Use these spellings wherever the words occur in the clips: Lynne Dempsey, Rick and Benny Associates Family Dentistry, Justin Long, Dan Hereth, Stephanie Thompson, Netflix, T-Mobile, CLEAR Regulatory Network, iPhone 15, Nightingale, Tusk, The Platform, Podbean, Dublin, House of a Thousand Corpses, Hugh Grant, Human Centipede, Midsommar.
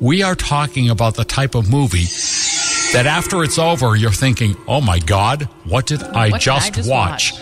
We are talking about the type of movie that after it's over, you're thinking, oh my God, what did I just watch?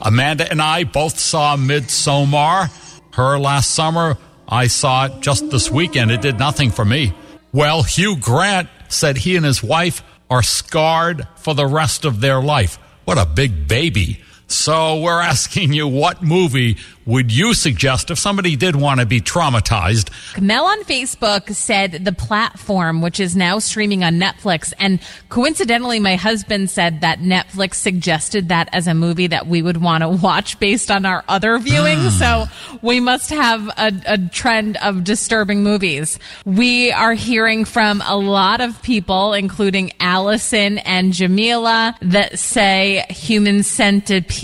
Amanda and I both saw Midsommar. Her last summer, I saw it just this weekend. It did nothing for me. Well, Hugh Grant said he and his wife are scarred for the rest of their life. What a big baby. So we're asking you, what movie would you suggest if somebody did want to be traumatized? Mel on Facebook said The Platform, which is now streaming on Netflix. And coincidentally, my husband said that Netflix suggested that as a movie that we would want to watch based on our other viewing. So we must have a trend of disturbing movies. We are hearing from a lot of people, including Allison and Jamila, that say Human Centipede.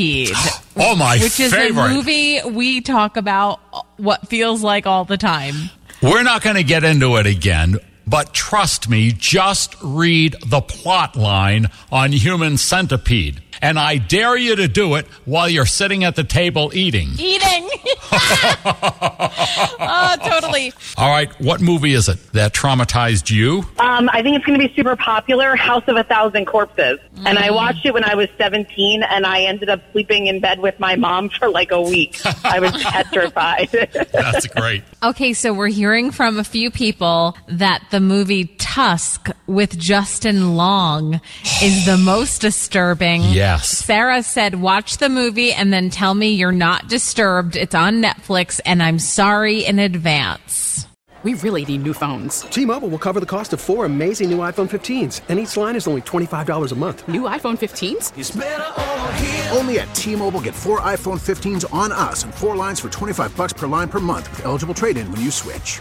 Oh, my favorite. Which is a movie we talk about what feels like all the time. We're not going to get into it again, but trust me, just read the plot line on Human Centipede. And I dare you to do it while you're sitting at the table eating. Oh, totally. All right, what movie is it that traumatized you? I think it's going to be super popular, House of a Thousand Corpses. Mm. And I watched it when I was 17, and I ended up sleeping in bed with my mom for like a week. I was petrified. That's great. Okay, so we're hearing from a few people that the movie Tusk with Justin Long is the most disturbing. Yes. Sarah said, watch the movie and then tell me you're not disturbed. It's on Netflix, and I'm sorry in advance. We really need new phones. T-Mobile will cover the cost of 4 amazing new iPhone 15s, and each line is only $25 a month. New iPhone 15s? It's better over here. Only at T-Mobile, get 4 iPhone 15s on us and 4 lines for $25 per line per month with eligible trade-in when you switch.